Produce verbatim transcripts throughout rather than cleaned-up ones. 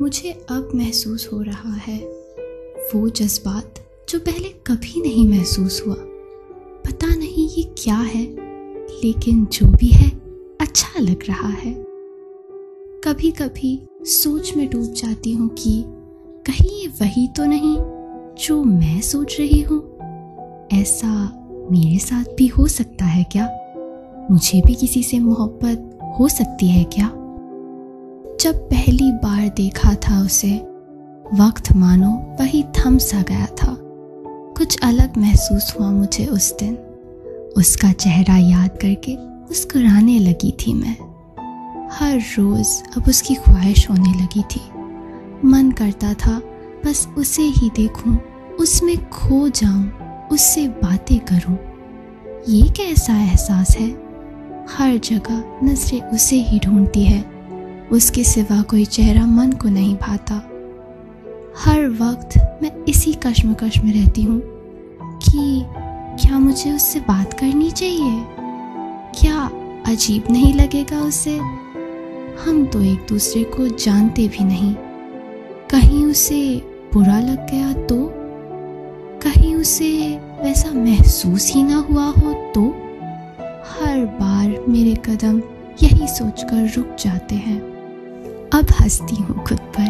मुझे अब महसूस हो रहा है वो जज्बात जो पहले कभी नहीं महसूस हुआ। पता नहीं ये क्या है, लेकिन जो भी है अच्छा लग रहा है। कभी कभी सोच में डूब जाती हूँ कि कहीं ये वही तो नहीं जो मैं सोच रही हूँ। ऐसा मेरे साथ भी हो सकता है क्या? मुझे भी किसी से मोहब्बत हो सकती है क्या? जब पहली बार देखा था उसे, वक्त मानो वही थम सा गया था। कुछ अलग महसूस हुआ मुझे उस दिन। उसका चेहरा याद करके मुस्कुराने लगी थी मैं। हर रोज़ अब उसकी ख्वाहिश होने लगी थी। मन करता था बस उसे ही देखूं, उसमें खो जाऊं, उससे बातें करूं। ये कैसा एहसास है? हर जगह नजरें उसे ही ढूंढती है, उसके सिवा कोई चेहरा मन को नहीं भाता। हर वक्त मैं इसी कश्मकश में रहती हूँ कि क्या मुझे उससे बात करनी चाहिए, क्या अजीब नहीं लगेगा उसे। हम तो एक दूसरे को जानते भी नहीं। कहीं उसे बुरा लग गया तो, कहीं उसे वैसा महसूस ही ना हुआ हो तो। हर बार मेरे कदम यही सोचकर रुक जाते हैं। अब हंसती हूँ खुद पर,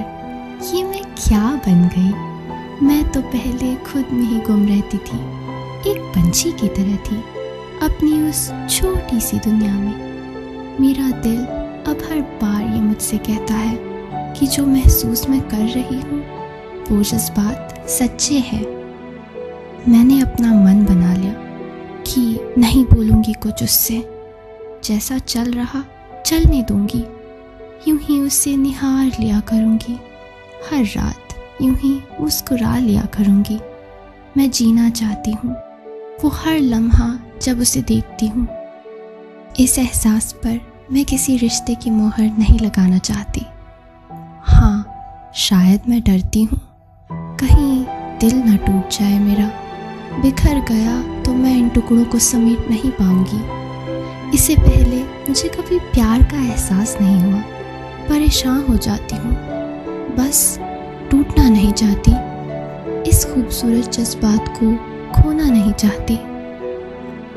ये मैं क्या बन गई। मैं तो पहले खुद में ही गुम रहती थी, एक पंछी की तरह थी अपनी उस छोटी सी दुनिया में। मेरा दिल अब हर बार ये मुझसे कहता है कि जो महसूस मैं कर रही हूँ वो जज्बात सच्चे हैं। मैंने अपना मन बना लिया कि नहीं बोलूँगी कुछ उससे, जैसा चल रहा चलने दूँगी, यूं ही उसे निहार लिया करूँगी। हर रात यूं ही मुस्कुरा लिया करूँगी। मैं जीना चाहती हूँ वो हर लम्हा जब उसे देखती हूँ। इस एहसास पर मैं किसी रिश्ते की मोहर नहीं लगाना चाहती। हाँ, शायद मैं डरती हूँ कहीं दिल ना टूट जाए मेरा। बिखर गया तो मैं इन टुकड़ों को समेट नहीं पाऊँगी। इससे पहले मुझे कभी प्यार का एहसास नहीं हुआ। परेशान हो जाती हूँ, बस टूटना नहीं चाहती। इस खूबसूरत जज्बात को खोना नहीं चाहती।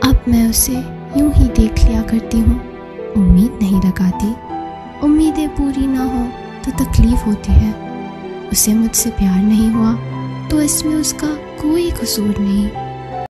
अब मैं उसे यूं ही देख लिया करती हूँ, उम्मीद नहीं लगाती। उम्मीदें पूरी ना हो तो तकलीफ़ होती है। उसे मुझसे प्यार नहीं हुआ तो इसमें उसका कोई कसूर नहीं।